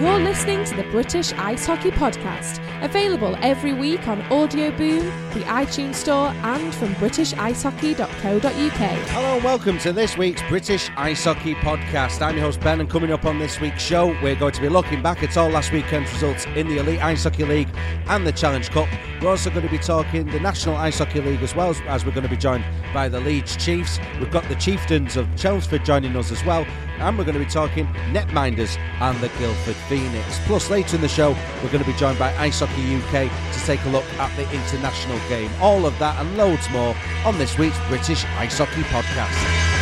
You're listening to the British Ice Hockey Podcast, available every week on Audio Boom, the iTunes Store, and from britishicehockey.co.uk. Hello and welcome to this week's British Ice Hockey Podcast. I'm your host Ben, and coming up on this week's show, we're going to be looking back at all last weekend's results in the Elite Ice Hockey League and the Challenge Cup. We're also going to be talking the National Ice Hockey League as well, as we're going to be joined by the Leeds Chiefs. We've got the Chieftains of Chelmsford joining us as well, and we're going to be talking netminders and the Guildford Phoenix. Plus, later in the show, we're going to be joined by Ice Hockey UK to take a look at the international game. All of that and loads more on this week's British Ice Hockey Podcast.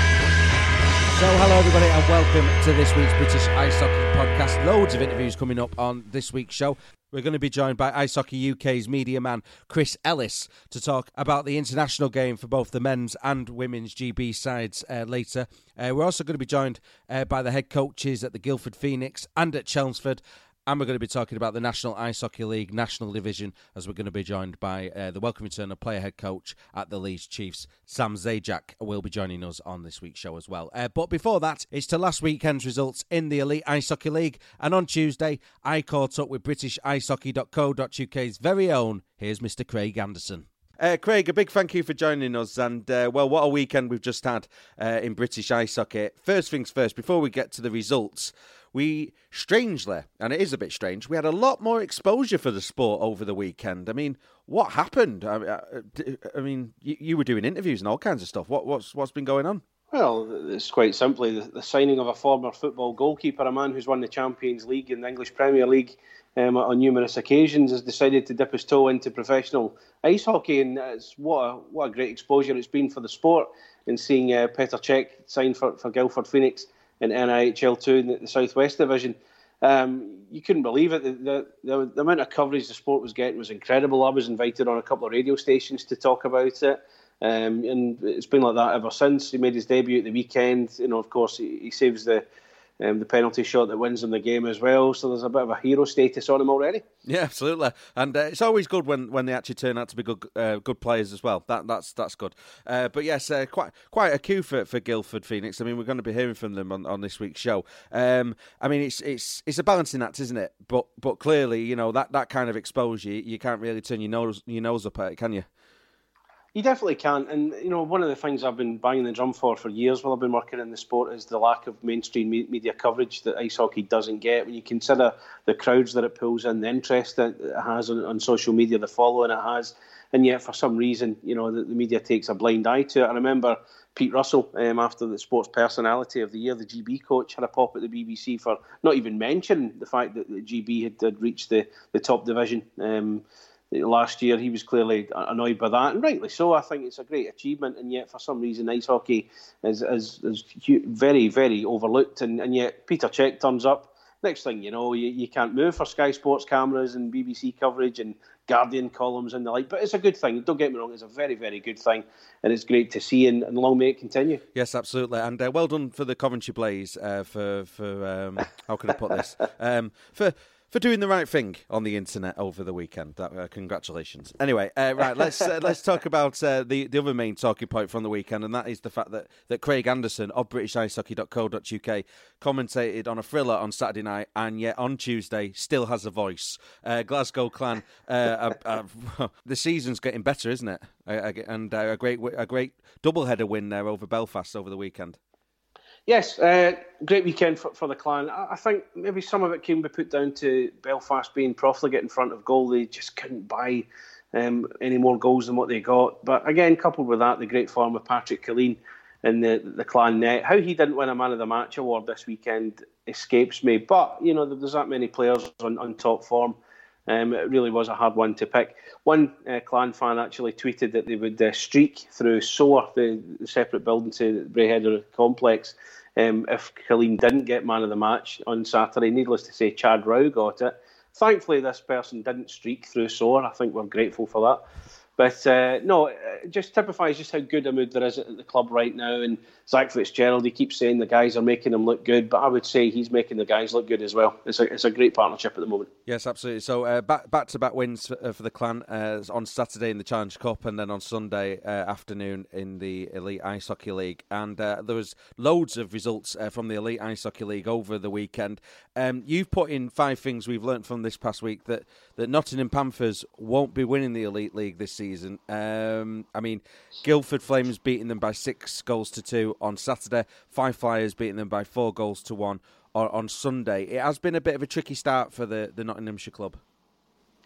So hello everybody and welcome to this week's British Ice Hockey Podcast. Loads of interviews coming up on this week's show. We're going to be joined by Ice Hockey UK's media man Chris Ellis to talk about the international game for both the men's and women's GB sides later. We're also going to be joined by the head coaches at the Guildford Phoenix and at Chelmsford. And we're going to be talking about the National Ice Hockey League National Division, as we're going to be joined by the welcome return of player head coach at the Leeds Chiefs, Sam Zajac, will be joining us on this week's show as well. But before that, it's to last weekend's results in the Elite Ice Hockey League. And on Tuesday, I caught up with britishicehockey.co.uk's very own, here's Mr. Craig Anderson. Craig, a big thank you for joining us, and what a weekend we've just had in British ice hockey. First things first, before we get to the results, we strangely, and it is a bit strange, we had a lot more exposure for the sport over the weekend. I mean, what happened? I mean, you were doing interviews and all kinds of stuff. What's been going on? Well, it's quite simply the signing of a former football goalkeeper, a man who's won the Champions League and the English Premier League on numerous occasions, has decided to dip his toe into professional ice hockey, and it's what a great exposure it's been for the sport. And seeing Petr Cech sign for Guildford Phoenix in NIHL2 in the South West Division, you couldn't believe it. The amount of coverage the sport was getting was incredible. I was invited on a couple of radio stations to talk about it, and it's been like that ever since. He made his debut at the weekend. You know, of course, he saves the penalty shot that wins him the game as well. So there's a bit of a hero status on him already. Yeah, absolutely. And it's always good when they actually turn out to be good players as well. That's good. But yes, quite a coup for Guildford Phoenix. I mean, we're going to be hearing from them on this week's show. I mean, it's a balancing act, isn't it? But clearly, you know, that kind of exposure, you can't really turn your nose up at it, can you? You definitely can't, and you know, one of the things I've been banging the drum for years while I've been working in the sport is the lack of mainstream media coverage that ice hockey doesn't get. When you consider the crowds that it pulls in, the interest that it has on social media, the following it has, and yet for some reason, you know, the media takes a blind eye to it. I remember Pete Russell, after the Sports Personality of the Year, the GB coach, had a pop at the BBC for not even mentioning the fact that the GB had reached the top division. Last year, he was clearly annoyed by that, and rightly so. I think it's a great achievement, and yet for some reason, ice hockey is very, very overlooked. And yet, Petr Cech turns up. Next thing you know, you can't move for Sky Sports cameras and BBC coverage, and Guardian columns and the like. But it's a good thing. Don't get me wrong, it's a very, very good thing. And it's great to see, and long may it continue. Yes, absolutely. And well done for the Coventry Blaze for how can I put this? For doing the right thing on the internet over the weekend. Congratulations. Anyway, right, let's talk about the other main talking point from the weekend, and that is the fact that Craig Anderson of britishicehockey.co.uk commentated on a thriller on Saturday night, and yet on Tuesday still has a voice. Glasgow Clan, the season's getting better, isn't it? And a great doubleheader win there over Belfast over the weekend. Yes, great weekend for the Clan. I think maybe some of it can be put down to Belfast being profligate in front of goal. They just couldn't buy any more goals than what they got. But again, coupled with that, the great form of Patrick Killeen in the Clan net. How he didn't win a Man of the Match award this weekend escapes me. But, you know, there's that many players on top form. It really was a hard one to pick. One Clan fan actually tweeted that they would streak through Soar, the separate building to the Brayheader complex, if Killeen didn't get Man of the Match on Saturday. Needless to say, Chad Rowe got it. Thankfully, this person didn't streak through Soar. I think we're grateful for that. But no, it just typifies just how good a mood there is at the club right now. And Zach Fitzgerald, he keeps saying the guys are making him look good, but I would say he's making the guys look good as well. It's a great partnership at the moment. Yes, absolutely. So back-to-back wins for the Clan on Saturday in the Challenge Cup, and then on Sunday afternoon in the Elite Ice Hockey League. And there was loads of results from the Elite Ice Hockey League over the weekend. You've put in 5 things we've learnt from this past week that Nottingham Panthers won't be winning the Elite League this season. I mean, Guildford Flames beating them by 6-2 on Saturday. Fife Flyers beating them by 4-1 on Sunday. It has been a bit of a tricky start for the Nottinghamshire club.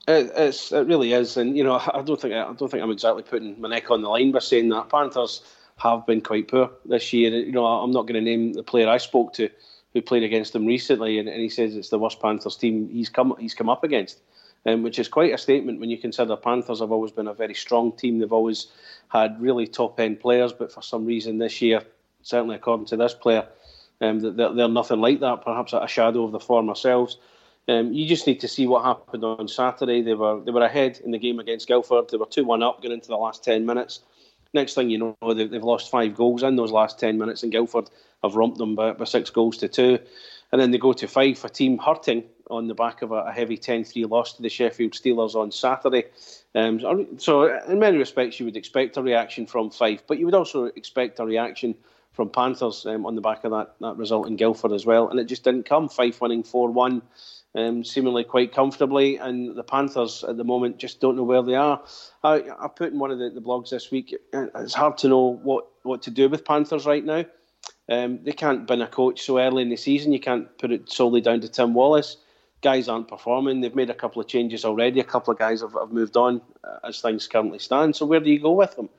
It really is, and you know, I don't think I'm exactly putting my neck on the line by saying that Panthers have been quite poor this year. You know, I'm not going to name the player I spoke to who played against them recently, and he says it's the worst Panthers team he's come up against. Which is quite a statement when you consider Panthers have always been a very strong team. They've always had really top-end players, but for some reason this year, certainly according to this player, they're nothing like that, perhaps a shadow of the former selves. You just need to see what happened on Saturday. They were ahead in the game against Guildford. They were 2-1 up going into the last 10 minutes. Next thing you know, they've lost 5 goals in those last 10 minutes, and Guildford have romped them by 6-2. And then they go to Fife, a team hurting on the back of a heavy 10-3 loss to the Sheffield Steelers on Saturday. So in many respects, you would expect a reaction from Fife, but you would also expect a reaction from Panthers on the back of that result in Guildford as well. And it just didn't come. Fife winning 4-1, seemingly quite comfortably. And the Panthers at the moment just don't know where they are. I put in one of the blogs this week, it's hard to know what to do with Panthers right now. They can't bin a coach so early in the season. You can't put it solely down to Tim Wallace. Guys aren't performing. They've made a couple of changes already. A couple of guys have moved on as things currently stand. So where do you go with them?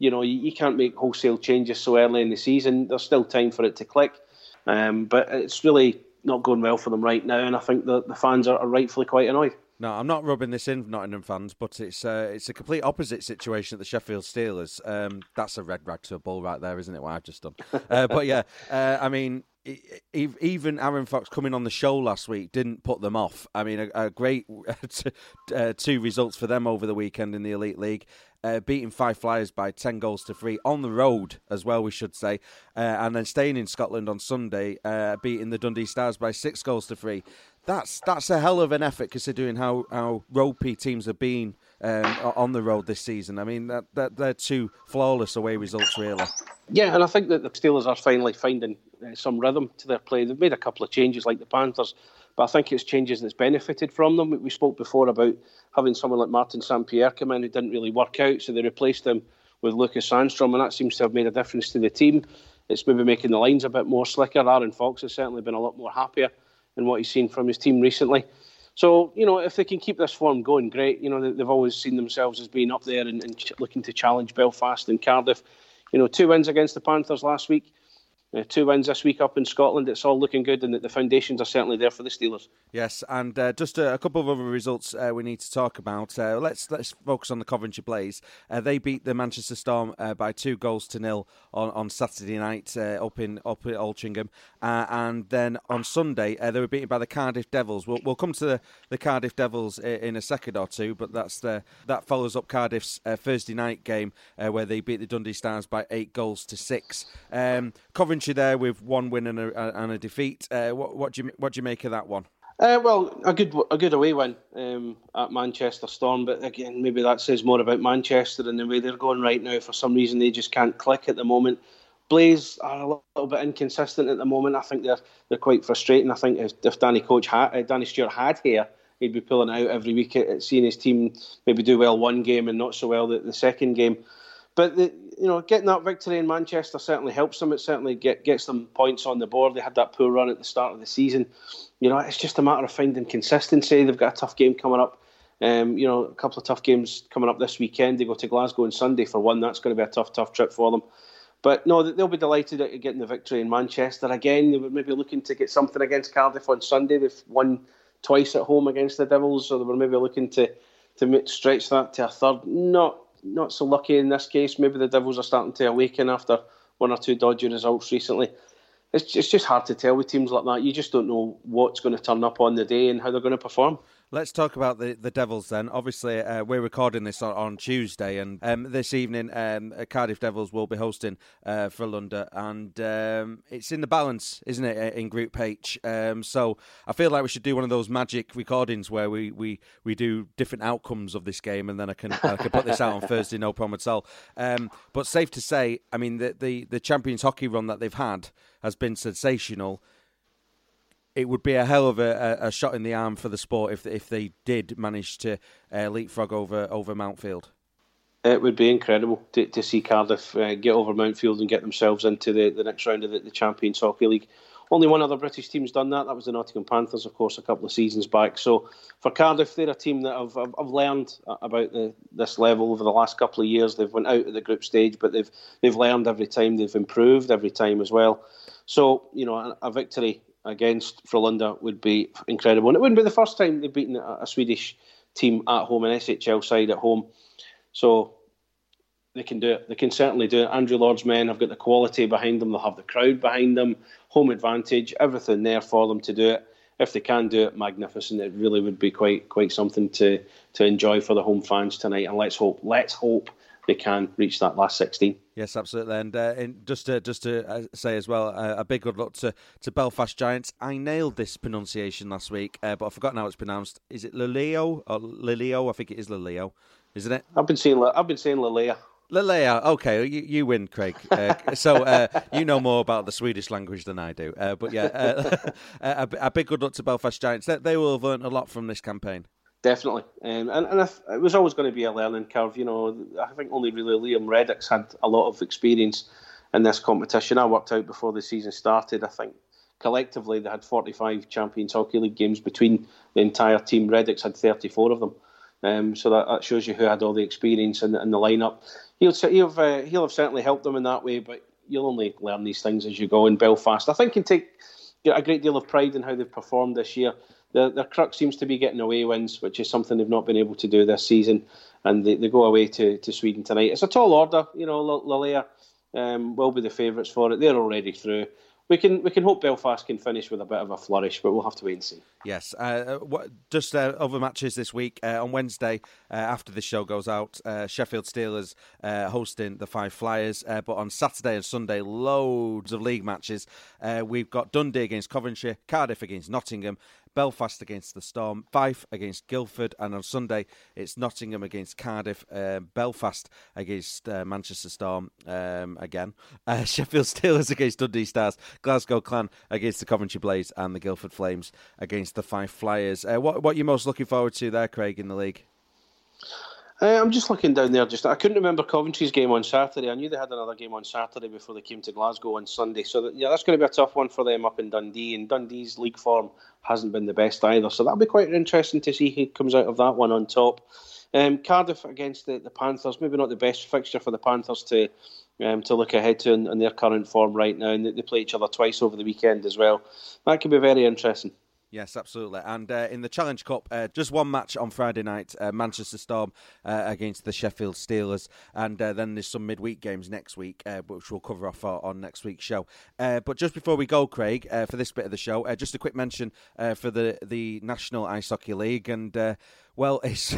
You know, you can't make wholesale changes so early in the season. There's still time for it to click. But it's really not going well for them right now. And I think the fans are rightfully quite annoyed. No, I'm not rubbing this in, Nottingham fans, but it's a complete opposite situation at the Sheffield Steelers. That's a red rag to a bull right there, isn't it, what I've just done? But yeah, I mean, even Aaron Fox coming on the show last week didn't put them off. I mean, a great 2 results for them over the weekend in the Elite League. Beating Fife Flyers by 10-3 on the road as well, we should say, and then staying in Scotland on Sunday, beating the Dundee Stars by 6-3. That's a hell of an effort considering how ropey teams have been on the road this season. I mean, that they're 2 flawless away results, really. Yeah, and I think that the Steelers are finally finding some rhythm to their play. They've made a couple of changes like the Panthers, but I think it's changes that's benefited from them. We spoke before about having someone like Martin St-Pierre come in who didn't really work out, so they replaced him with Lucas Sandstrom, and that seems to have made a difference to the team. It's maybe making the lines a bit more slicker. Aaron Fox has certainly been a lot more happier in what he's seen from his team recently. So, you know, if they can keep this form going, great. You know, they've always seen themselves as being up there and looking to challenge Belfast and Cardiff. You know, 2 wins against the Panthers last week. Two wins this week up in Scotland. It's all looking good, and the foundations are certainly there for the Steelers. Yes, and just a couple of other results we need to talk about. Let's focus on the Coventry Blaze. They beat the Manchester Storm by 2-0 on Saturday night up in Altrincham. And then on Sunday, they were beaten by the Cardiff Devils. We'll come to the Cardiff Devils in a second or two, but that follows up Cardiff's Thursday night game where they beat the Dundee Stars by 8-6. Coventry there with one win and a defeat. What do you make of that one? Well, a good away win at Manchester Storm, but again, maybe that says more about Manchester and the way they're going right now. For some reason, they just can't click at the moment. Blaze are a little bit inconsistent at the moment. I think they're quite frustrating. I think if Danny Stewart had hair, he'd be pulling out every week at seeing his team maybe do well one game and not so well the second game. But getting that victory in Manchester certainly helps them. It certainly gets them points on the board. They had that poor run at the start of the season. It's just a matter of finding consistency. They've got a tough game coming up. A couple of tough games coming up this weekend. They go to Glasgow on Sunday for one. That's going to be a tough trip for them. But no, they'll be delighted at getting the victory in Manchester. Again, they were maybe looking to get something against Cardiff on Sunday. They've won twice at home against the Devils, so they were maybe looking to stretch that to a third. Not so lucky in this case. Maybe the Devils are starting to awaken after one or two dodgy results recently. It's just hard to tell with teams like that. You just don't know what's going to turn up on the day and how they're going to perform. Let's talk about the Devils then. Obviously, we're recording this on Tuesday, and this evening, Cardiff Devils will be hosting Frölunda, and it's in the balance, isn't it, in Group H? So I feel like we should do one of those magic recordings where we do different outcomes of this game, and then I can put this out on Thursday, no problem at all. But safe to say, I mean, the Champions Hockey run that they've had has been sensational. It would be a hell of a shot in the arm for the sport if they did manage to leapfrog over Mountfield. It would be incredible to see Cardiff get over Mountfield and get themselves into the next round of the Champions Hockey League. Only one other British team's done that. That was the Nottingham Panthers, of course, a couple of seasons back. So for Cardiff, they're a team that I've learned about this level over the last couple of years. They've went out at the group stage, but they've learned every time. They've improved every time as well. So, a victory against Frölunda would be incredible, and it wouldn't be the first time they've beaten a Swedish team at home, an SHL side at home, so they can do it. They can certainly do it. Andrew Lord's men have got the quality behind them, they'll have the crowd behind them, home advantage, everything there for them to do it. If they can do it, magnificent. It really would be quite something to enjoy for the home fans tonight, and let's hope they can reach that last 16. Yes, absolutely. And just to say as well, a big good luck to Belfast Giants. I nailed this pronunciation last week, but I've forgotten how it's pronounced. Is it Luleå or Luleå? I think it is Luleå, isn't it? I've been saying Luleå. Luleå. Okay, you win, Craig. So you know more about the Swedish language than I do. But yeah, a big good luck to Belfast Giants. They will have learnt a lot from this campaign. Definitely, and it was always going to be a learning curve. I think only really Liam Reddick's had a lot of experience in this competition. I worked out before the season started, I think collectively they had 45 Champions Hockey League games between the entire team. Reddick's had 34 of them, so that shows you who had all the experience in the lineup. He'll have certainly helped them in that way, but you'll only learn these things as you go. In Belfast, I think can take a great deal of pride in how they've performed this year. Their crux seems to be getting away wins, which is something they've not been able to do this season, and they go away to Sweden tonight. It's a tall order, Luleå will be the favourites for it. They're already through. We can hope Belfast can finish with a bit of a flourish, but we'll have to wait and see. Yes, other matches this week. On Wednesday, after the show goes out, Sheffield Steelers hosting the Fife Flyers. But on Saturday and Sunday, loads of league matches. We've got Dundee against Coventry, Cardiff against Nottingham, Belfast against the Storm, Fife against Guildford, and on Sunday it's Nottingham against Cardiff, Belfast against Manchester Storm again, Sheffield Steelers against Dundee Stars, Glasgow Clan against the Coventry Blaze, and the Guildford Flames against the Fife Flyers. What are you most looking forward to there, Craig, in the league? I'm just looking down there. I couldn't remember Coventry's game on Saturday. I knew they had another game on Saturday before they came to Glasgow on Sunday. So that's going to be a tough one for them up in Dundee. And Dundee's league form hasn't been the best either. So that'll be quite interesting to see who comes out of that one on top. Cardiff against the Panthers. Maybe not the best fixture for the Panthers to to look ahead to in their current form right now. And they play each other twice over the weekend as well. That could be very interesting. Yes, absolutely. And in the Challenge Cup, just one match on Friday night, Manchester Storm against the Sheffield Steelers. And then there's some midweek games next week, which we'll cover off on next week's show. But just before we go, Craig, for this bit of the show, just a quick mention for the National Ice Hockey League. And, well, it's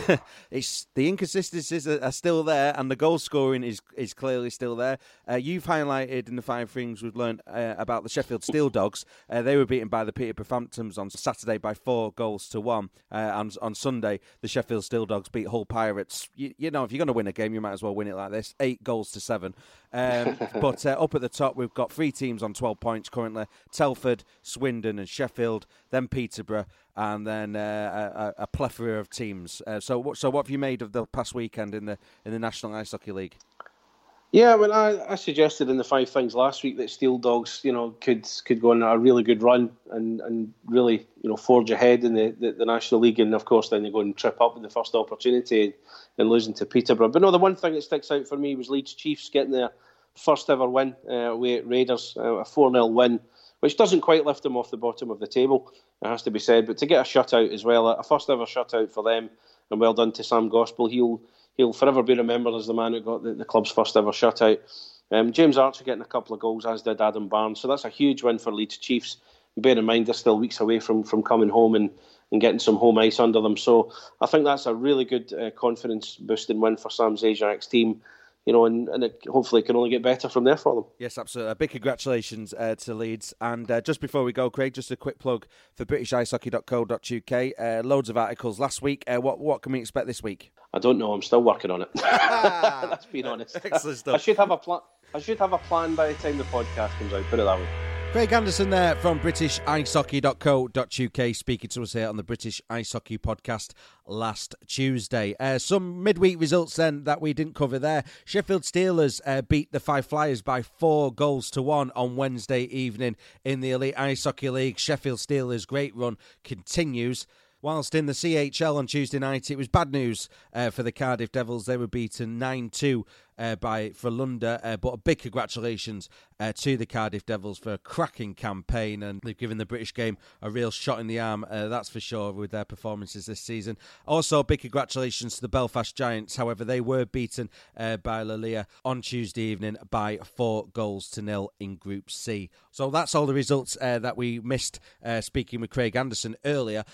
the inconsistencies are still there, and the goal scoring is clearly still there. You've highlighted in the five things we've learned about the Sheffield Steel Dogs. They were beaten by the Peterborough Phantoms on Saturday by 4-1. And on Sunday, the Sheffield Steel Dogs beat Hull Pirates. You know, if you're going to win a game, you might as well win it like this. 8-7. But up at the top, we've got three teams on 12 points currently. Telford, Swindon and Sheffield, then Peterborough, and then a plethora of teams. So what have you made of the past weekend in the National Ice Hockey League? Yeah, well, I suggested in the five things last week that Steel Dogs, could go on a really good run and really, forge ahead in the National League, and of course then they go and trip up in the first opportunity and losing to Peterborough. But no, the one thing that sticks out for me was Leeds Chiefs getting their first ever win away at Raiders, a 4-0 win, which doesn't quite lift them off the bottom of the table, it has to be said. But to get a shutout as well, a first ever shutout for them, and well done to Sam Gospel. He'll forever be remembered as the man who got the club's first ever shutout. James Archer getting a couple of goals, as did Adam Barnes. So that's a huge win for Leeds Chiefs. Bear in mind, they're still weeks away from coming home and getting some home ice under them. So I think that's a really good confidence-boosting win for Sam Zajac's team. And it hopefully can only get better from there for them. Yes, absolutely. A big congratulations to Leeds. And just before we go, Craig, just a quick plug for britishicehockey.co.uk. Loads of articles last week. What can we expect this week? I don't know. I'm still working on it. That's being honest. Excellent stuff. I should have a plan by the time the podcast comes out. Put it that way. Craig Anderson there from britishicehockey.co.uk speaking to us here on the British Ice Hockey Podcast last Tuesday. Some midweek results then that we didn't cover there. Sheffield Steelers beat the Fife Flyers by 4-1 on Wednesday evening in the Elite Ice Hockey League. Sheffield Steelers' great run continues. Whilst in the CHL on Tuesday night, it was bad news for the Cardiff Devils. They were beaten 9-2 by Frölunda, but a big congratulations to the Cardiff Devils for a cracking campaign, and they've given the British game a real shot in the arm, that's for sure, with their performances this season. Also, big congratulations to the Belfast Giants. However, they were beaten by Luleå on Tuesday evening by 4-0 in Group C. So that's all the results that we missed speaking with Craig Anderson earlier.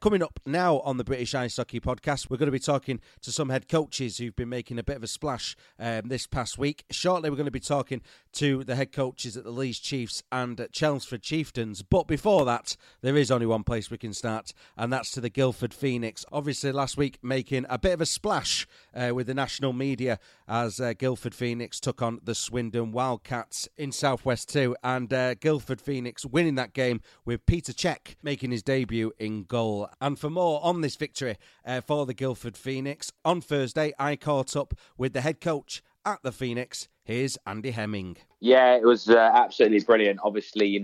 Coming up now on the British Ice Hockey Podcast, we're going to be talking to some head coaches who've been making a bit of a splash this past week. Shortly, we're going to be talking to the head coaches at the Leeds Chiefs and at Chelmsford Chieftains. But before that, there is only one place we can start, and that's to the Guildford Phoenix. Obviously, last week making a bit of a splash with the national media as Guildford Phoenix took on the Swindon Wildcats in South West 2, and Guildford Phoenix winning that game with Petr Cech making his debut in goal. And for more on this victory for the Guildford Phoenix, on Thursday I caught up with the head coach at the Phoenix. Here's Andy Hemming. Yeah, it was absolutely brilliant. Obviously,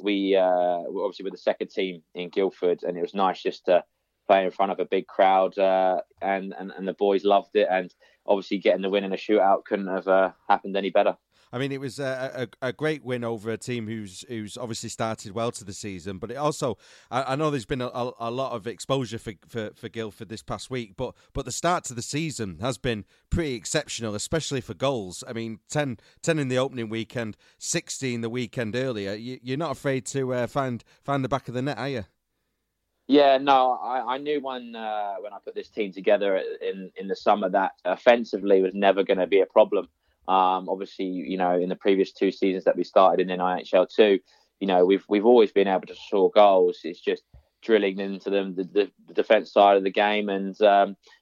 we were the second team in Guildford, and it was nice just to play in front of a big crowd, and the boys loved it. And obviously, getting the win in a shootout couldn't have happened any better. I mean, it was a great win over a team who's obviously started well to the season, but it also, I know there's been a lot of exposure for Guildford this past week, but the start to the season has been pretty exceptional, especially for goals. I mean, 10 in the opening weekend, 16 the weekend earlier. You're not afraid to find the back of the net, are you? Yeah, no, I knew when I put this team together in the summer that offensively was never going to be a problem. Obviously, in the previous two seasons that we started in NIHL2, we've always been able to score goals. It's just drilling into them, the defence side of the game, and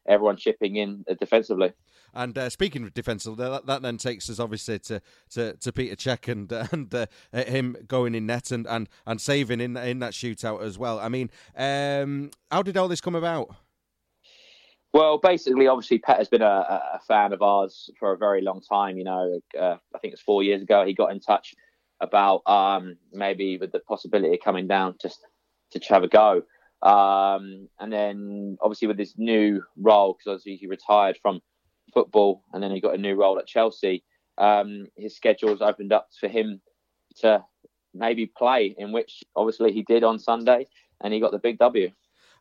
everyone chipping in defensively. And speaking of defensive, that then takes us obviously to Petr Cech and him going in net and saving in that shootout as well. I mean, how did all this come about? Well, basically, obviously, Pet has been a fan of ours for a very long time. I think it's 4 years ago he got in touch about maybe with the possibility of coming down just to have a go. And then, obviously, with his new role, because obviously he retired from football and then he got a new role at Chelsea, his schedule's opened up for him to maybe play, in which obviously he did on Sunday, and he got the big W.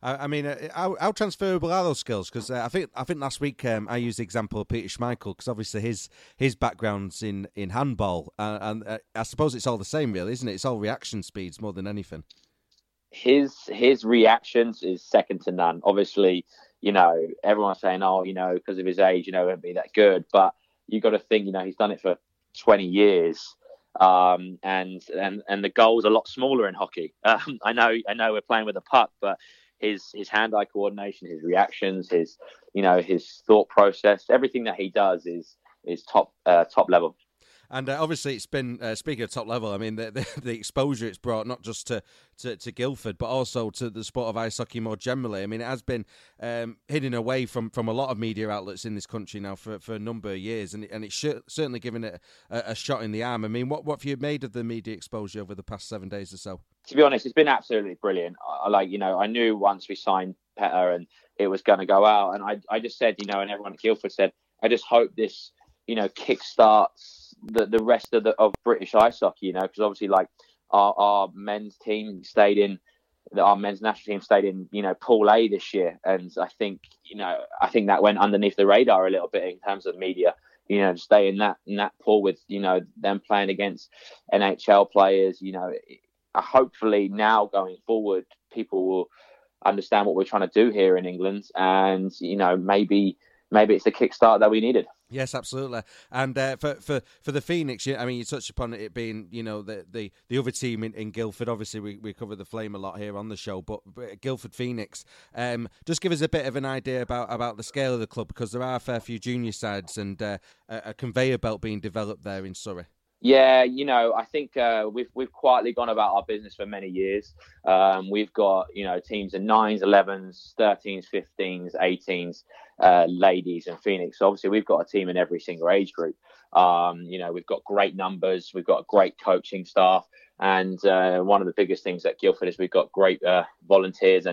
I mean, how transferable are those skills? Because I think last week I used the example of Peter Schmeichel, because obviously his background's in handball, and I suppose it's all the same, really, isn't it? It's all reaction speeds more than anything. His reactions is second to none. Obviously, everyone's saying, because of his age, it won't be that good. But you got to think, he's done it for 20 years. And the goal's a lot smaller in hockey. I know we're playing with a puck, but his hand-eye coordination, his reactions, his thought process, everything that he does is top level. And obviously, it's been, speaking of top level, I mean, the exposure it's brought, not just to Guildford, but also to the sport of ice hockey more generally. I mean, it has been hidden away from a lot of media outlets in this country now for a number of years, and it's certainly given it a shot in the arm. I mean, what have you made of the media exposure over the past 7 days or so? To be honest, it's been absolutely brilliant. I knew once we signed Petr and it was going to go out, and I just said, and everyone at Guildford said, I just hope this, kickstarts the rest of British ice hockey, because obviously, like our men's team stayed in, our men's national team stayed in, Pool A this year, and I think that went underneath the radar a little bit in terms of media, stay in that pool with them playing against NHL players. Hopefully now going forward, people will understand what we're trying to do here in England, and maybe it's the kickstart that we needed. Yes, absolutely. And for the Phoenix, I mean, you touched upon it being, the other team in Guildford. Obviously, we cover the Flame a lot here on the show, but Guildford Phoenix, just give us a bit of an idea about the scale of the club, because there are a fair few junior sides and a conveyor belt being developed there in Surrey. Yeah, I think we've quietly gone about our business for many years. We've got, teams in 9s, 11s, 13s, 15s, 18s, ladies and Phoenix. So obviously, we've got a team in every single age group. We've got great numbers. We've got great coaching staff. And one of the biggest things at Guildford is we've got great volunteers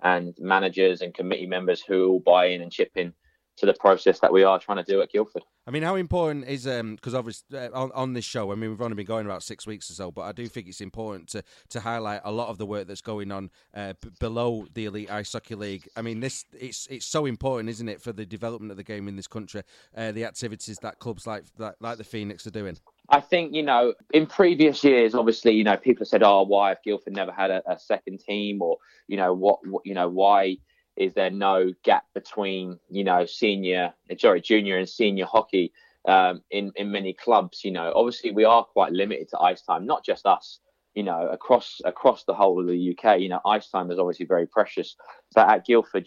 and managers and committee members who all buy in and chip in to the process that we are trying to do at Guildford. I mean, how important is, because obviously on this show, I mean, we've only been going about 6 weeks or so, but I do think it's important to highlight a lot of the work that's going on below the Elite Ice Hockey League. I mean, it's so important, isn't it, for the development of the game in this country, the activities that clubs like the Phoenix are doing? I think, in previous years, obviously, people have said, why have Guildford never had a second team? Or, why is there no gap between, junior and senior hockey in many clubs? Obviously, we are quite limited to ice time, not just us, across the whole of the UK. Ice time is obviously very precious. But at Guildford,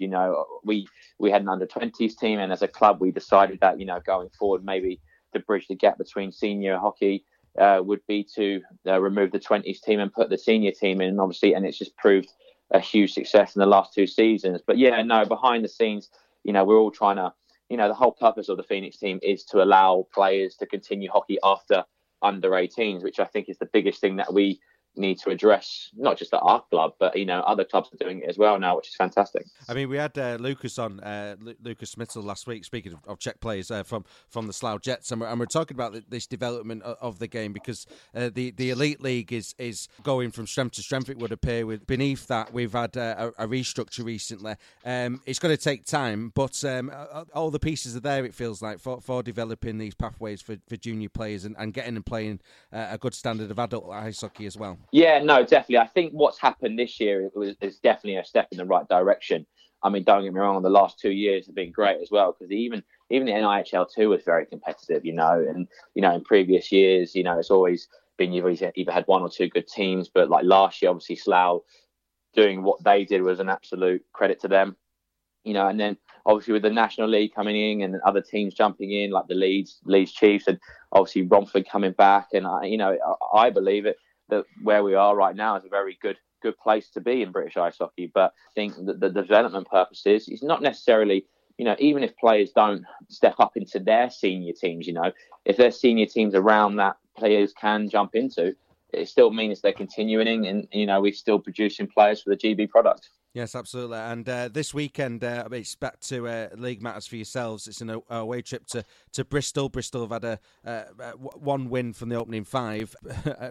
we had an under-20s team, and as a club, we decided that, going forward, maybe to bridge the gap between senior hockey would be to remove the 20s team and put the senior team in, and it's just proved a huge success in the last two seasons. But behind the scenes, we're all trying to, the whole purpose of the Phoenix team is to allow players to continue hockey after under 18s, which I think is the biggest thing that we need to address, not just at our club, but other clubs are doing it as well now, which is fantastic. I mean, we had Lucas on, Lucas Mitchell last week, speaking of Czech players from the Slough Jets, and we're talking about this development of the game, because the Elite League is going from strength to strength, it would appear. Beneath that, we've had a restructure recently. It's going to take time, but all the pieces are there, it feels like, for developing these pathways for junior players and getting and playing a good standard of adult ice hockey as well. Yeah, no, definitely. I think what's happened this year is definitely a step in the right direction. I mean, don't get me wrong, the last 2 years have been great as well, because even the NIHL2 was very competitive, and, in previous years, it's always been, you've either had one or two good teams, but like last year, obviously, Slough doing what they did was an absolute credit to them, and then obviously with the National League coming in and other teams jumping in, like the Leeds Chiefs, and obviously Romford coming back, and, I believe it, that where we are right now is a very good place to be in British ice hockey. But I think that the development purposes, it's not necessarily, even if players don't step up into their senior teams, if their senior teams around that players can jump into, it still means they're continuing and, we're still producing players for the GB product. Yes, absolutely. And this weekend, it's back to league matters for yourselves. It's an away trip to Bristol. Bristol have had one win from the opening five.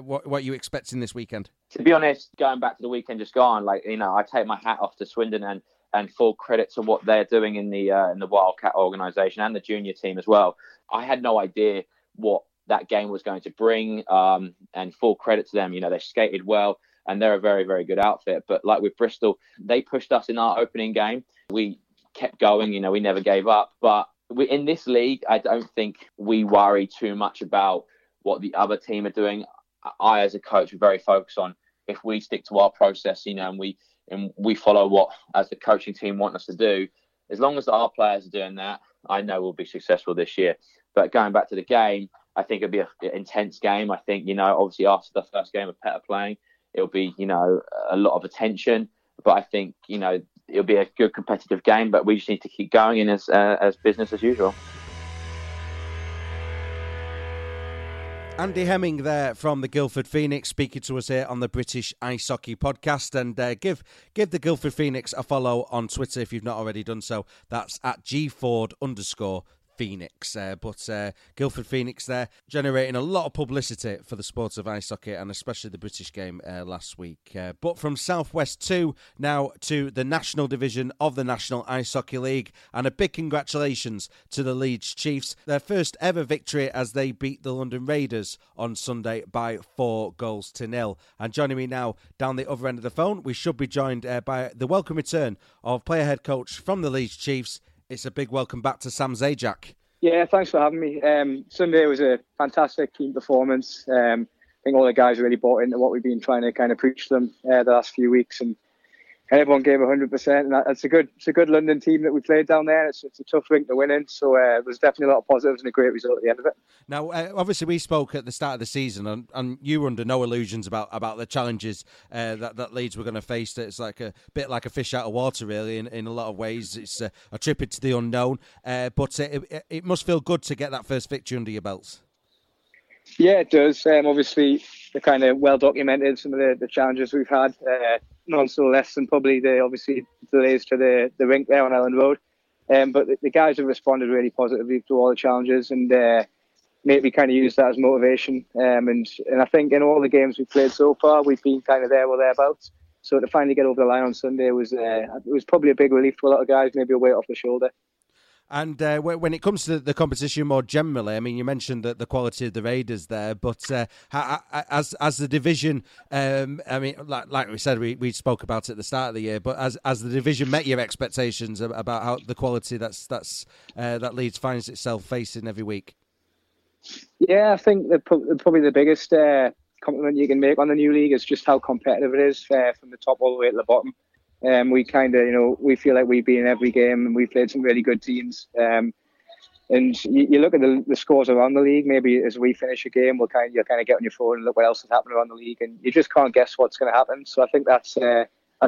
What are you expecting this weekend? To be honest, going back to the weekend just gone, I take my hat off to Swindon and full credit to what they're doing in the Wildcat organisation and the junior team as well. I had no idea what that game was going to bring, and full credit to them. They skated well. And they're a very, very good outfit. But like with Bristol, they pushed us in our opening game. We kept going, we never gave up. But in this league, I don't think we worry too much about what the other team are doing. I, as a coach, am very focused on if we stick to our process, and we follow what, as the coaching team, want us to do. As long as our players are doing that, I know we'll be successful this year. But going back to the game, I think it'll be an intense game. I think, obviously after the first game of Petr playing, it'll be, a lot of attention, but I think, it'll be a good competitive game, but we just need to keep going in as business as usual. Andy Hemming there from the Guildford Phoenix speaking to us here on the British Ice Hockey Podcast, and give the Guildford Phoenix a follow on Twitter if you've not already done so. That's at @gford_Phoenix. But Guildford Phoenix there, generating a lot of publicity for the sport of ice hockey and especially the British game last week. But from South West 2 now to the national division of the National Ice Hockey League, and a big congratulations to the Leeds Chiefs. Their first ever victory as they beat the London Raiders on Sunday by 4-0. And joining me now down the other end of the phone, we should be joined by the welcome return of player head coach from the Leeds Chiefs. It's a big welcome back to Sam Zajac. Yeah, thanks for having me. Sunday was a fantastic team performance. I think all the guys really bought into what we've been trying to kind of preach to them the last few weeks, and everyone gave 100%. And it's a good London team that we played down there. It's a tough rink to win in, so there's definitely a lot of positives and a great result at the end of it. Now, obviously, we spoke at the start of the season, and you were under no illusions about the challenges that Leeds were going to face. It's like a bit like a fish out of water, really, in a lot of ways. It's a trip into the unknown, but it must feel good to get that first victory under your belts. Yeah, it does. Obviously, they're kind of well documented, some of the challenges we've had. None so less than probably the delays to the rink there on Elland Road. But the guys have responded really positively to all the challenges and made me kind of use that as motivation. And I think in all the games we've played so far, we've been kind of there or thereabouts. So to finally get over the line on Sunday was probably a big relief to a lot of guys, maybe a weight off the shoulder. And when it comes to the competition more generally, I mean, you mentioned that the quality of the Raiders there, but as the division, I mean, like we said, we spoke about it at the start of the year, but as the division met your expectations about how the quality that Leeds finds itself facing every week? Yeah, I think probably the biggest compliment you can make on the new league is just how competitive it is from the top all the way to the bottom. We kind of, we feel like we've been in every game and we've played some really good teams. And you look at the scores around the league, maybe as we finish a game, you'll kind of get on your phone and look what else has happened around the league, and you just can't guess what's going to happen. So I think that's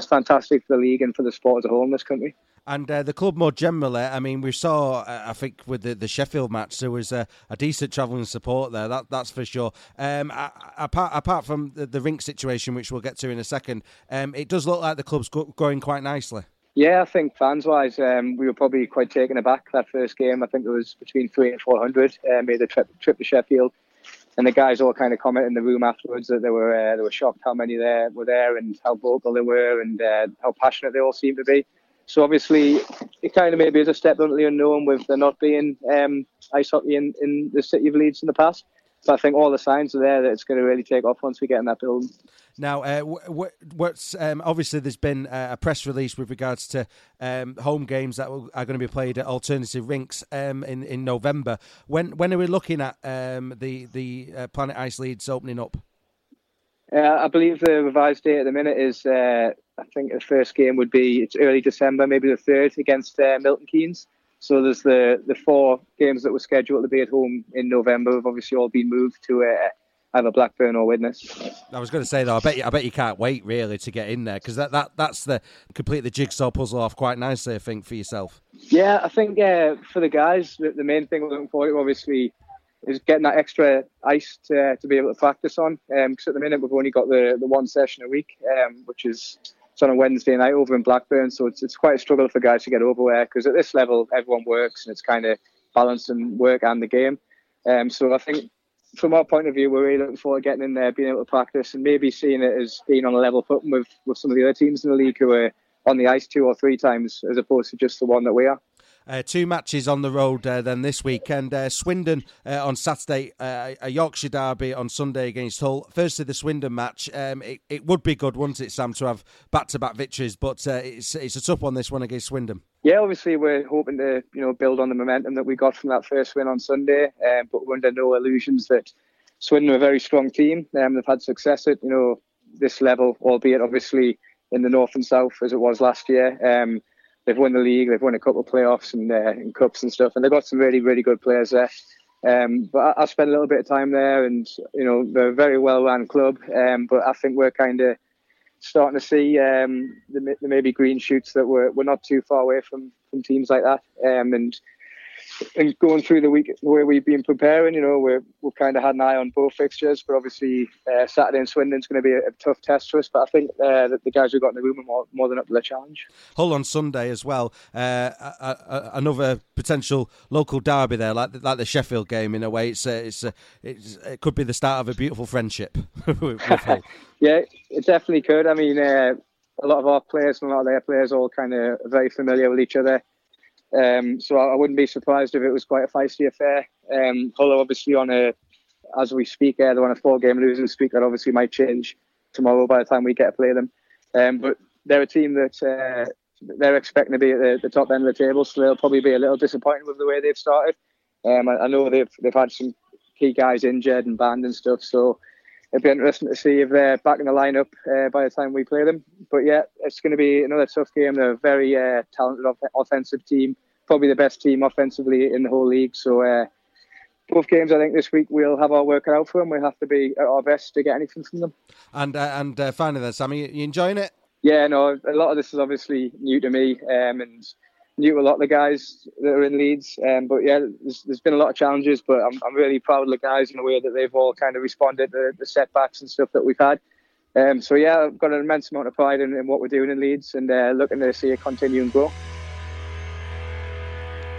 fantastic for the league and for the sport as a whole in this country. And the club more generally, I mean, we saw, I think, with the Sheffield match, there was a decent travelling support there, that's for sure. Apart from the rink situation, which we'll get to in a second, it does look like the club's going quite nicely. Yeah, I think fans-wise, we were probably quite taken aback that first game. I think it was between 300 and 400, made the trip to Sheffield. And the guys all kind of commented in the room afterwards that they were shocked how many there were there and how vocal they were and how passionate they all seemed to be. So obviously, it kind of maybe is a step into the unknown with there not being ice hockey in the city of Leeds in the past. But I think all the signs are there that it's going to really take off once we get in that building. Now, what's obviously there's been a press release with regards to home games that are going to be played at alternative rinks in November. When are we looking at the Planet Ice Leeds opening up? I believe the revised date at the minute is, I think the first game would be, it's early December, maybe the 3rd, against Milton Keynes. So there's the four games that were scheduled to be at home in November have obviously all been moved to either Blackburn or Widnes. I was going to say, though, I bet you can't wait, really, to get in there, because that's the complete the jigsaw puzzle off quite nicely, I think, for yourself. Yeah, I think for the guys, the main thing we're looking forward to, obviously, is getting that extra ice to be able to practice on. Because at the minute, we've only got the one session a week, which is It's on a Wednesday night over in Blackburn, so it's quite a struggle for guys to get over there, because at this level everyone works and it's kind of balanced in work and the game. So I think from our point of view, we're really looking forward to getting in there, being able to practice and maybe seeing it as being on a level footing with some of the other teams in the league who are on the ice 2 or 3 times as opposed to just the one that we are. 2 matches on the road then this weekend. Swindon on Saturday, a Yorkshire derby on Sunday against Hull. Firstly, the Swindon match. It would be good, wouldn't it, Sam, to have back-to-back victories, but it's a tough one, this one against Swindon. Yeah, obviously we're hoping to build on the momentum that we got from that first win on Sunday, but we're under no illusions that Swindon are a very strong team. They've had success at this level, albeit obviously in the north and south as it was last year. They've won the league, they've won a couple of playoffs and cups and stuff, and they've got some really, really good players there. But I spent a little bit of time there, and they're a very well-run club. But I think we're kind of starting to see the maybe green shoots that we're not too far away from teams like that. And going through the week where we've been preparing, we've kind of had an eye on both fixtures. But obviously Saturday in Swindon's going to be a tough test for us. But I think that the guys we've got in the room are more than up to the challenge. Hull on Sunday as well. Another potential local derby there, like the Sheffield game in a way. It could be the start of a beautiful friendship with Hull. Yeah, it definitely could. I mean, a lot of our players and a lot of their players all kind of very familiar with each other. So I wouldn't be surprised if it was quite a feisty affair. Hull are obviously as we speak, they're on a 4-game losing streak that obviously might change tomorrow by the time we get to play them. But they're a team that they're expecting to be at the top end of the table, so they'll probably be a little disappointed with the way they've started. I know they've had some key guys injured and banned and stuff, so it'd be interesting to see if they're back in the lineup by the time we play them. But yeah, it's going to be another tough game. They're a very talented offensive team, probably the best team offensively in the whole league. So both games, I think this week we'll have our work out for them. We'll have to be at our best to get anything from them. And finally then, Sam, you enjoying it? Yeah, no, a lot of this is obviously new to me and new to a lot of the guys that are in Leeds. But yeah, there's been a lot of challenges, but I'm really proud of the guys in the way that they've all kind of responded to the setbacks and stuff that we've had. So yeah, I've got an immense amount of pride in what we're doing in Leeds and looking to see it continue and grow.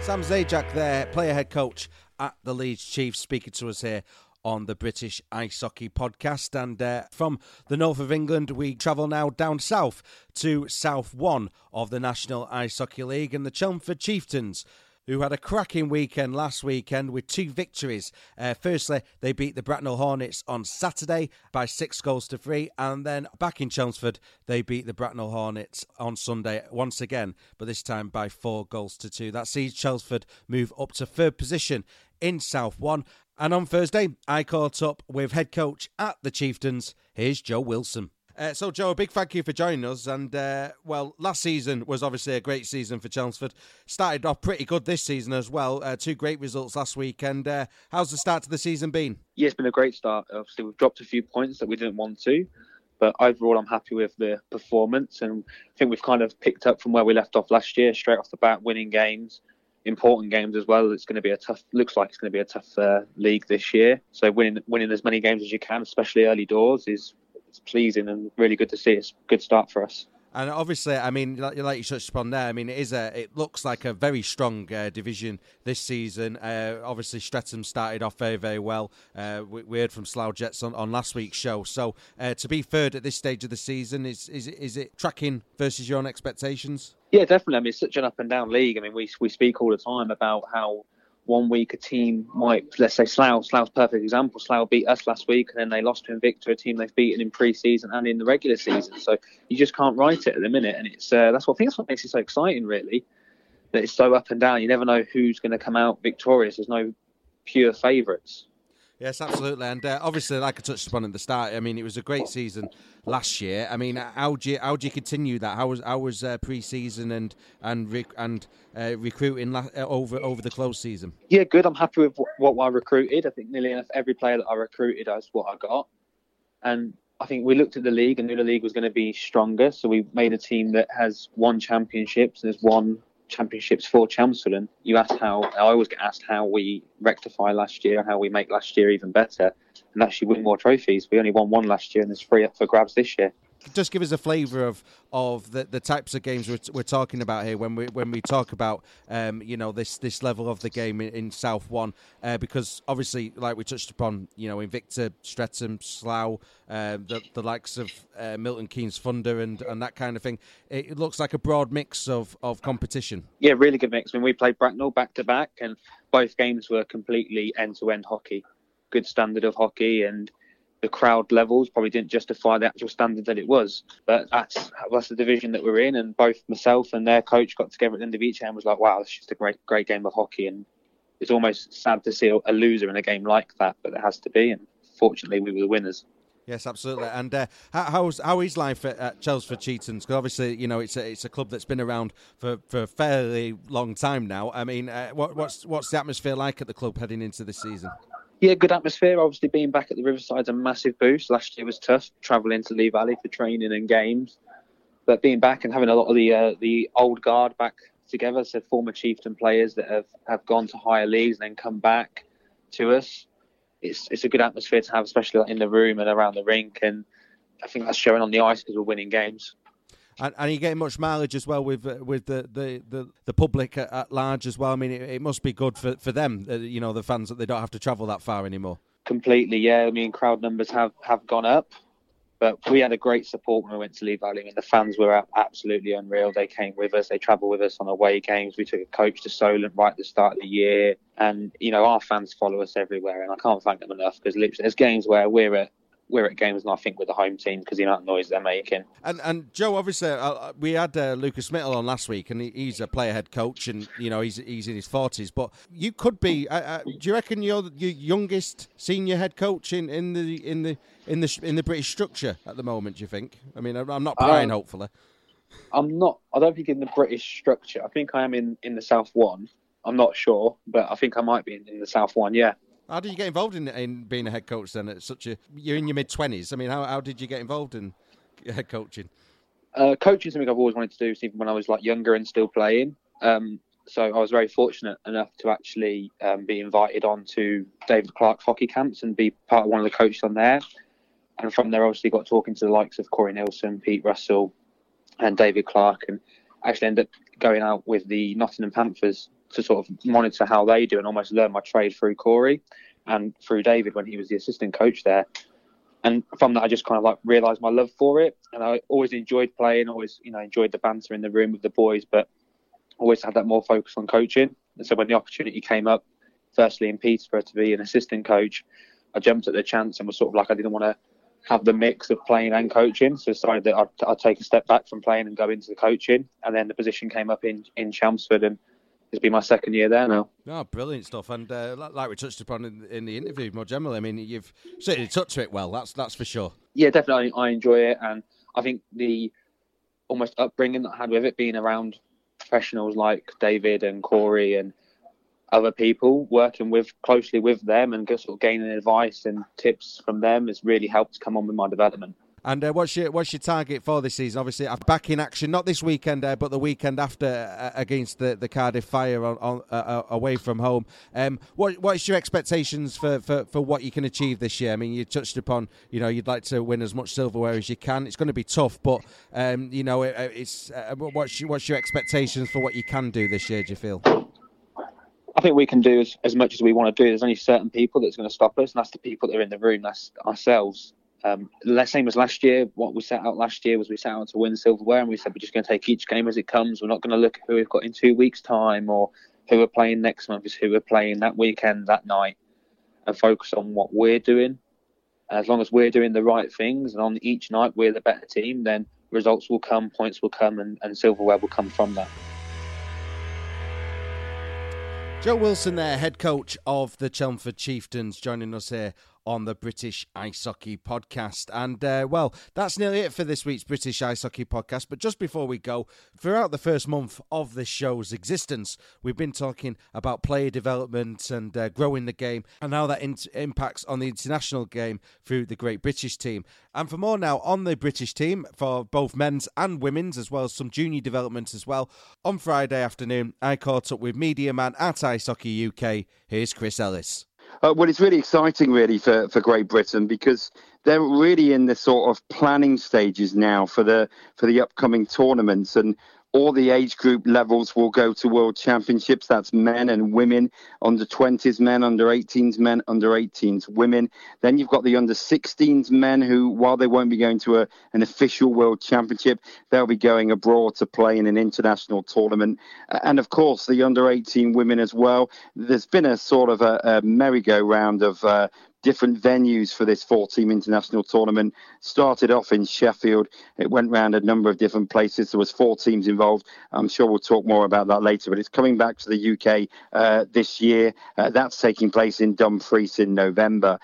Sam Zajac there, player head coach at the Leeds Chiefs, speaking to us here on the British Ice Hockey Podcast. And from the north of England, we travel now down south to South 1 of the National Ice Hockey League and the Chelmsford Chieftains, who had a cracking weekend last weekend with 2 victories. Firstly, they beat the Bracknell Hornets on Saturday by 6-3, and then back in Chelmsford, they beat the Bracknell Hornets on Sunday once again, but this time by 4-2. That sees Chelmsford move up to 3rd position in South 1. And on Thursday, I caught up with head coach at the Chieftains. Here's Joe Wilson. So, Joe, a big thank you for joining us. And, last season was obviously a great season for Chelmsford. Started off pretty good this season as well. 2 great results last week. And how's the start to the season been? Yeah, it's been a great start. Obviously, we've dropped a few points that we didn't want to. But overall, I'm happy with the performance. And I think we've kind of picked up from where we left off last year, straight off the bat, winning games. Important games as well. It's going to be a tough league this year. So winning as many games as you can, especially early doors, is pleasing and really good to see. It's a good start for us. And obviously, I mean, like you touched upon there, I mean, it looks like a very strong division this season. Obviously, Streatham started off very, very well. We heard from Slough Jets on last week's show. So to be 3rd at this stage of the season, is it tracking versus your own expectations? Yeah, definitely. I mean, it's such an up and down league. I mean, we speak all the time about how one week a team might, let's say Slough's perfect example. Slough beat us last week and then they lost to Invicta, a team they've beaten in pre-season and in the regular season. So you just can't write it at the minute. And it's that's what makes it so exciting, really, that it's so up and down. You never know who's going to come out victorious. There's no pure favourites. Yes, absolutely. And obviously, like I touched upon at the start, I mean, it was a great season last year. I mean, how do you continue that? How was pre-season and recruiting over the close season? Yeah, good. I'm happy with what I recruited. I think nearly enough every player that I recruited is what I got. And I think we looked at the league and knew the league was going to be stronger. So we made a team that has won championships and has won championships for Chelmsford. And you asked I always get asked how we rectify last year and how we make last year even better and actually win more trophies. We only won 1 last year and there's 3 up for grabs this year. just give us a flavour of the types of games we're talking about here when we talk about this level of the game in South One, because obviously, like we touched upon, Invicta, Streatham, Slough, the likes of Milton Keynes Thunder and that kind of thing. It looks like a broad mix of competition. Yeah, really good mix. I mean, we played Bracknell back to back, and both games were completely end-to-end hockey, good standard of hockey, and the crowd levels probably didn't justify the actual standard that it was. But that's the division that we're in, and both myself and their coach got together at the end of each and was like, wow, it's just a great game of hockey. And it's almost sad to see a loser in a game like that, but it has to be, and fortunately we were the winners. Yes, absolutely. And how is life at Chelmsford Chieftains? Because obviously, it's a club that's been around for a fairly long time now. I mean, what's the atmosphere like at the club heading into this season? Yeah, good atmosphere. Obviously, being back at the Riverside's a massive boost. Last year was tough, travelling to Lee Valley for training and games. But being back and having a lot of the old guard back together, so former Chieftain players that have gone to higher leagues and then come back to us, It's a good atmosphere to have, especially in the room and around the rink, and I think that's showing on the ice because we're winning games. And you're getting much mileage as well with the public at large as well. I mean, it must be good for them, the fans, that they don't have to travel that far anymore. Completely, yeah. I mean, crowd numbers have gone up, but we had a great support when we went to Lee Valley. I mean, the fans were absolutely unreal. They came with us. They travelled with us on away games. We took a coach to Solent right at the start of the year. And, our fans follow us everywhere. And I can't thank them enough, because literally there's games where we're at games, and I think with the home team, because the amount of noise they're making. And Joe, obviously, we had Lucas Mitchell on last week, and he's a player head coach, and he's in his 40s. But you could be. Do you reckon you're the youngest senior head coach in the British structure at the moment? Do you think? I mean, I'm not prying, hopefully. I'm not. I don't think in the British structure. I think I am in the South One. I'm not sure, but I think I might be in the South One. Yeah. How did you get involved in being a head coach then? At such a you're in your mid-20s. I mean, how did you get involved in head coaching? Coaching is something I've always wanted to do, even when I was younger and still playing. So I was very fortunate enough to actually be invited on to David Clark's hockey camps and be part of one of the coaches on there. And from there, obviously, got talking to the likes of Corey Nielsen, Pete Russell, and David Clark, and actually ended up going out with the Nottingham Panthers to sort of monitor how they do and almost learn my trade through Corey and through David when he was the assistant coach there. And from that, I just kind of realised my love for it. And I always enjoyed playing, always, enjoyed the banter in the room with the boys, but always had that more focus on coaching. And so when the opportunity came up, firstly in Peterborough to be an assistant coach, I jumped at the chance and was sort of I didn't want to have the mix of playing and coaching. So I decided that I'd take a step back from playing and go into the coaching. And then the position came up in Chelmsford, and it's been my second year there now. Oh, brilliant stuff. And like we touched upon in the interview more generally, I mean, you've certainly touched it well, that's for sure. Yeah, definitely. I enjoy it. And I think the almost upbringing that I had with it, being around professionals like David and Corey and other people, working closely with them and just sort of gaining advice and tips from them, has really helped come on with my development. And what's your target for this season? Obviously, back in action, not this weekend, but the weekend after against the Cardiff Fire on away from home. What's your expectations for what you can achieve this year? I mean, you touched upon, you'd like to win as much silverware as you can. It's going to be tough, but what's your expectations for what you can do this year? Do you feel? I think we can do as much as we want to do. There's only certain people that's going to stop us, and that's the people that are in the room. That's ourselves. Same as last year, what we set out last year was we set out to win silverware, and we said we're just going to take each game as it comes. We're not going to look at who we've got in 2 weeks' time or who we're playing next month. It's who we're playing that weekend, that night, and focus on what we're doing. And as long as we're doing the right things and on each night we're the better team, then results will come, points will come, and silverware will come from that. Joe Wilson there, head coach of the Chelmsford Chieftains, joining us here on the British Ice Hockey Podcast. And, that's nearly it for this week's British Ice Hockey Podcast. But just before we go, throughout the first month of this show's existence, we've been talking about player development and growing the game, and how that impacts on the international game through the Great British team. And for more now on the British team, for both men's and women's, as well as some junior development as well, on Friday afternoon, I caught up with media man at Ice Hockey UK. Here's Chris Ellis. Well, it's really exciting, really, for Great Britain, because they're really in the sort of planning stages now for the upcoming tournaments, and all the age group levels will go to World Championships. That's men and women, under 20s men, under 18s men, under 18s women. Then you've got the under 16s men who, while they won't be going to an official World Championship, they'll be going abroad to play in an international tournament. And of course, the under 18 women as well. There's been a sort of a merry-go-round of different venues for this four-team international tournament. Started off in Sheffield. It went round a number of different places. There was four teams involved. I'm sure we'll talk more about that later, but it's coming back to the UK this year. That's taking place in Dumfries in November.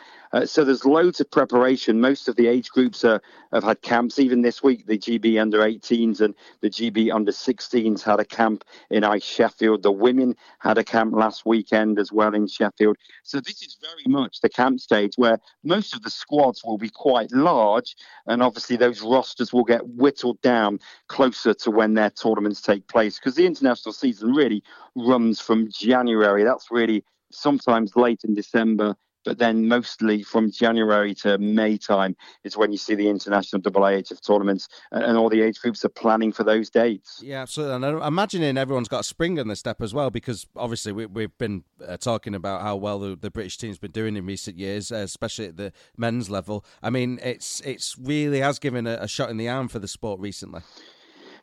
So there's loads of preparation. Most of the age groups have had camps. Even this week, the GB under-18s and the GB under-16s had a camp in Sheffield. The women had a camp last weekend as well in Sheffield. So this is very much the camp stage where most of the squads will be quite large, and obviously those rosters will get whittled down closer to when their tournaments take place, because the international season really runs from January. That's really sometimes late in December, but then mostly from January to May time is when you see the international IIHF tournaments, and all the age groups are planning for those dates. Yeah, absolutely. And I'm imagining everyone's got a spring on their step as well, because obviously we've been talking about how well the British team's been doing in recent years, especially at the men's level. I mean, it's really has given a shot in the arm for the sport recently.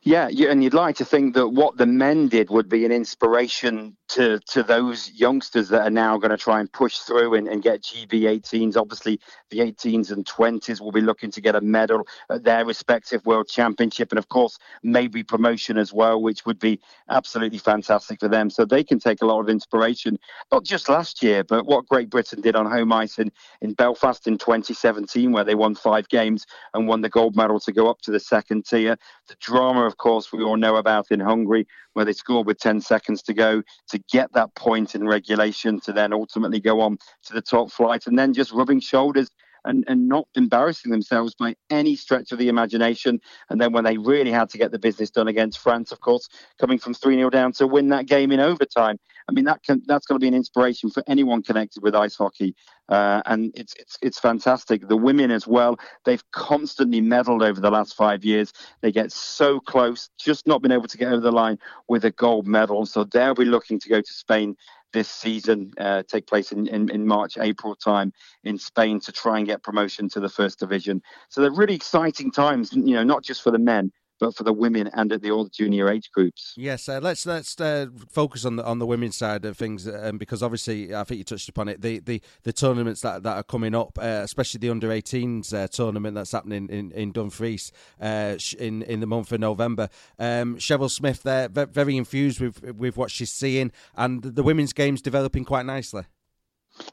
Yeah, and you'd like to think that what the men did would be an inspiration to those youngsters that are now going to try and push through and get GB18s. Obviously, the 18s and 20s will be looking to get a medal at their respective World Championship, and, of course, maybe promotion as well, which would be absolutely fantastic for them. So they can take a lot of inspiration, not just last year, but what Great Britain did on home ice in Belfast in 2017, where they won 5 games and won the gold medal to go up to the second tier. The drama, of course, we all know about in Hungary, where they scored with 10 seconds to go to get that point in regulation to then ultimately go on to the top flight, and then just rubbing shoulders and not embarrassing themselves by any stretch of the imagination. And then when they really had to get the business done against France, of course, coming from 3-0 down to win that game in overtime. I mean, that's going to be an inspiration for anyone connected with ice hockey. And it's fantastic. The women as well, they've constantly medalled over the last 5 years. They get so close, just not been able to get over the line with a gold medal. So they'll be looking to go to Spain this season, take place in March, April time in Spain to try and get promotion to the first division. So they're really exciting times, you know, not just for the men, but for the women and at the all junior age groups. Yes, let's focus on the women's side of things, because obviously I think you touched upon it. The tournaments that are coming up, especially the under 18s tournament that's happening in Dumfries in the month of November. Cheryl Smith there, very infused with what she's seeing, and the women's game's developing quite nicely.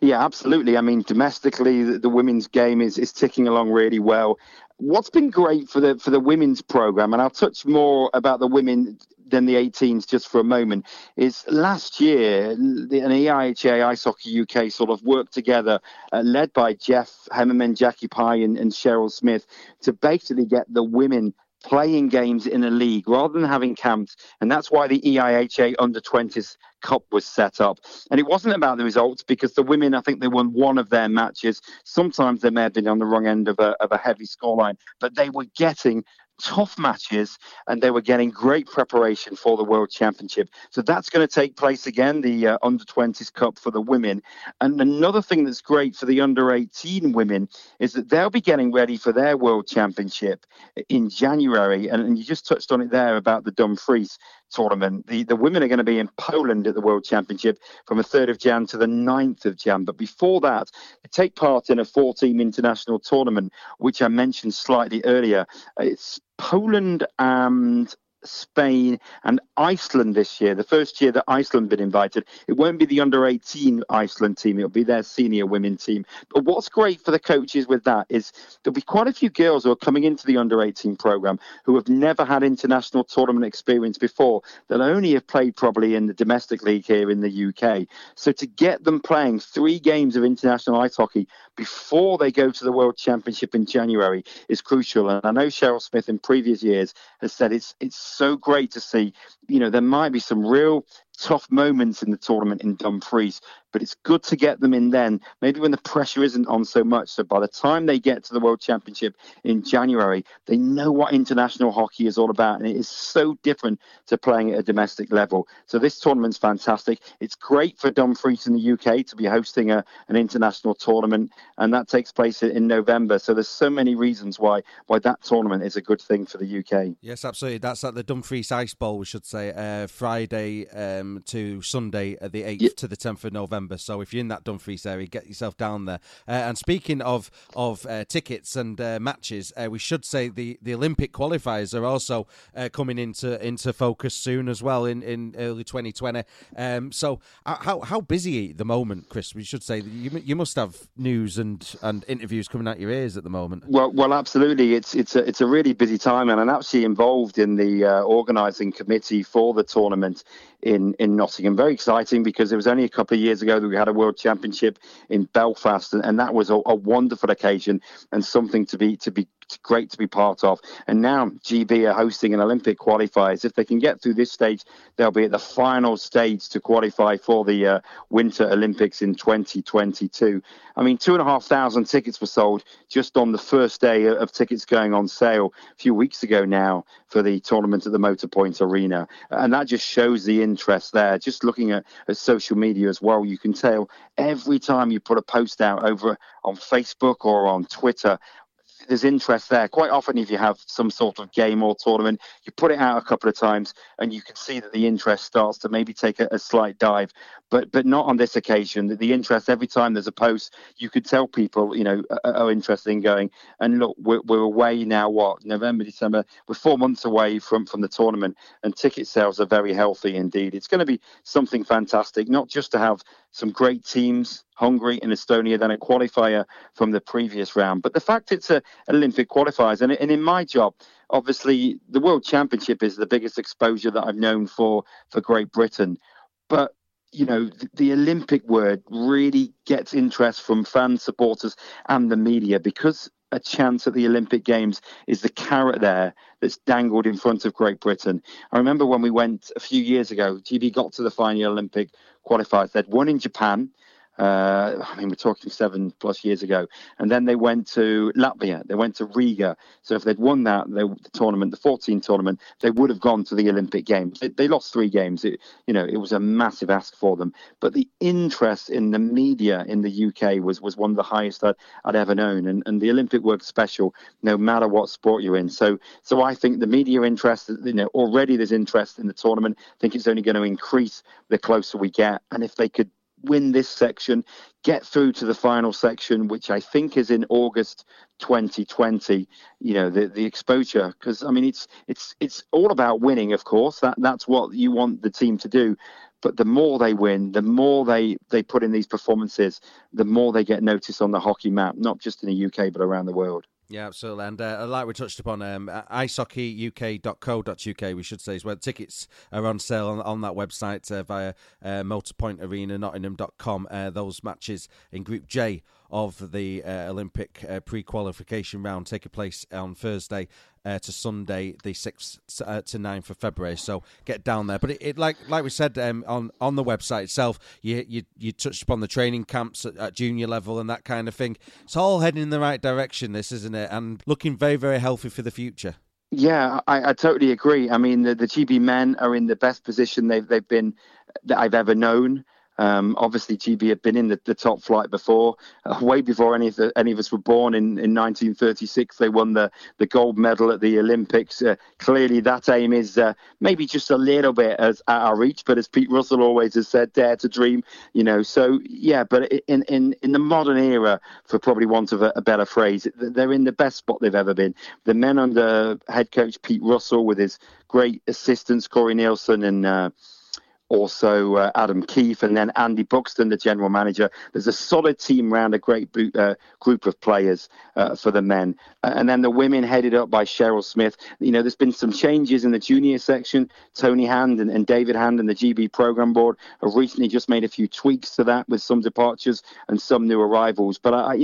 Yeah, absolutely. I mean, domestically, the women's game is ticking along really well. What's been great for the women's programme, and I'll touch more about the women than the 18s just for a moment, is last year an EIHA Ice Hockey UK sort of worked together, led by Jeff Hemmerman, Jackie Pye and Cheryl Smith, to basically get the women playing games in a league rather than having camps. And that's why the EIHA Under-20s Cup was set up. And it wasn't about the results, because the women, I think they won one of their matches. Sometimes they may have been on the wrong end of a heavy scoreline, but they were getting tough matches and they were getting great preparation for the World Championship. So that's going to take place again, the Under-20s Cup for the women. And another thing that's great for the under-18 women is that they'll be getting ready for their World Championship in January. And you just touched on it there about the Dumfries tournament. The women are going to be in Poland at the World Championship from the 3rd of Jan to the 9th of Jan. But before that, they take part in a 4-team international tournament, which I mentioned slightly earlier. It's Poland and Spain and Iceland this year, the first year that Iceland been invited. It won't be the under-18 Iceland team, it'll be their senior women team. But what's great for the coaches with that is there'll be quite a few girls who are coming into the under-18 programme who have never had international tournament experience before. They'll only have played probably in the domestic league here in the UK. So to get them playing 3 games of international ice hockey before they go to the World Championship in January is crucial. And I know Cheryl Smith in previous years has said it's so great to see, you know, there might be some real tough moments in the tournament in Dumfries, but it's good to get them in then, maybe when the pressure isn't on so much. So by the time they get to the World Championship in January, they know what international hockey is all about, and it is so different to playing at a domestic level. So this tournament's fantastic. It's great for Dumfries in the UK to be hosting an international tournament, and that takes place in November. So there's so many reasons why that tournament is a good thing for the UK. Yes, absolutely. That's at the Dumfries Ice Bowl, we should say, Friday to Sunday, the 8th to the 10th of November. So if you're in that Dumfries area, get yourself down there. And speaking of tickets and matches, we should say the Olympic qualifiers are also coming into focus soon as well in early 2020. So how busy at the moment, Chris? We should say that you must have news and interviews coming out your ears at the moment. Well, absolutely. It's a really busy time, and I'm actually involved in the organising committee for the tournament in Nottingham. Very exciting, because it was only a couple of years ago that we had a World Championship in Belfast, and that was a wonderful occasion and something to be great to be part of. And now GB are hosting an Olympic qualifiers. If they can get through this stage, they'll be at the final stage to qualify for the Winter Olympics in 2022. I mean, 2,500 tickets were sold just on the first day of tickets going on sale a few weeks ago now for the tournament at the Motorpoint Arena. And that just shows the interest there. Just looking at social media as well, you can tell every time you put a post out over on Facebook or on Twitter, there's interest there. Quite often, if you have some sort of game or tournament, you put it out a couple of times and you can see that the interest starts to maybe take a slight dive, but not on this occasion. The interest, every time there's a post, you could tell people, are interested in going. And look, we're away now, November, December, we're 4 months away from the tournament, and ticket sales are very healthy indeed. It's going to be something fantastic, not just to have some great teams, Hungary and Estonia, then a qualifier from the previous round. But the fact it's an Olympic qualifiers, and in my job, obviously the World Championship is the biggest exposure that I've known for Great Britain. But the Olympic word really gets interest from fans, supporters and the media, because a chance at the Olympic Games is the carrot there that's dangled in front of Great Britain. I remember when we went a few years ago, GB got to the final Olympic qualifiers. They'd won in Japan. We're talking 7+ years ago. And then they went to Latvia. They went to Riga. So if they'd won that, the tournament, the 14 tournament, they would have gone to the Olympic Games. They lost 3 games. It was a massive ask for them. But the interest in the media in the UK was one of the highest I'd ever known. And the Olympic work's special, no matter what sport you're in. So I think the media interest, already there's interest in the tournament. I think it's only going to increase the closer we get. And if they could win this section, get through to the final section, which I think is in August 2020, the exposure, because it's all about winning, of course, that's what you want the team to do. But the more they win, the more they put in these performances, the more they get noticed on the hockey map, not just in the UK but around the world. Yeah, absolutely. And like we touched upon, icehockeyuk.co.uk, we should say, is where tickets are on sale on that website via Motorpoint Arena, Nottingham.com. Those matches in Group J of the Olympic pre-qualification round taking place on Thursday to Sunday, the 6th to 9th of February. So get down there. But it like we said, on the website itself, you touched upon the training camps at junior level and that kind of thing. It's all heading in the right direction, this, isn't it? And looking very, very healthy for the future. Yeah, I totally agree. I mean, the GB men are in the best position they've been that I've ever known. Obviously, GB had been in the top flight before, way before any of us were born. In 1936, they won the gold medal at the Olympics. Clearly, that aim is maybe just a little bit at our reach, but as Pete Russell always has said, dare to dream. So yeah, but in the modern era, for probably want of a better phrase, they're in the best spot they've ever been. The men under head coach Pete Russell, with his great assistants Corey Nielsen and also Adam Keefe, and then Andy Buxton, the general manager. There's a solid team around a great group of players for the men. And then the women headed up by Cheryl Smith. There's been some changes in the junior section. Tony Hand and David Hand and the GB Programme Board have recently just made a few tweaks to that, with some departures and some new arrivals. But I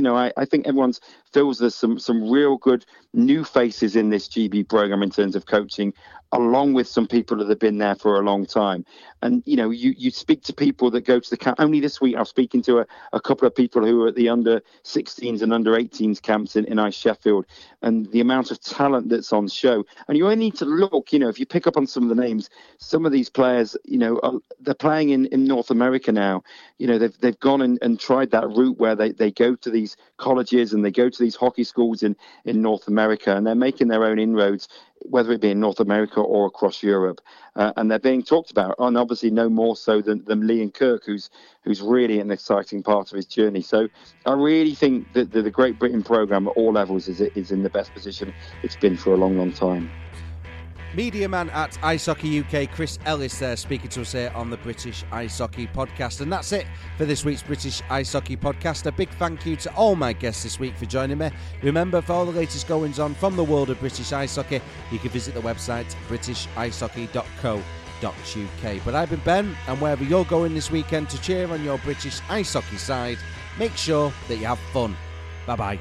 think everyone feels there's some real good new faces in this GB programme in terms of coaching, along with some people that have been there for a long time. And And, you know, you speak to people that go to the camp. Only this week I was speaking to a couple of people who are at the under-16s and under-18s camps in Ice Sheffield, and the amount of talent that's on show. And you only need to look, you know, if you pick up on some of the names, some of these players, you know, they're playing in North America now. You know, they've gone and tried that route where they go to these colleges and they go to these hockey schools in North America, and they're making their own inroads, whether it be in North America or across Europe. And they're being talked about, and obviously no more so than Lee and Kirk, who's really an exciting part of his journey. So I really think that the Great Britain programme at all levels is in the best position it's been for a long, long time. Media man at Ice Hockey UK, Chris Ellis there, speaking to us here on the British Ice Hockey Podcast. And that's it for this week's British Ice Hockey Podcast. A big thank you to all my guests this week for joining me. Remember, for all the latest goings-on from the world of British Ice Hockey, you can visit the website britishicehockey.co.uk. But I've been Ben, and wherever you're going this weekend to cheer on your British ice hockey side, make sure that you have fun. Bye-bye.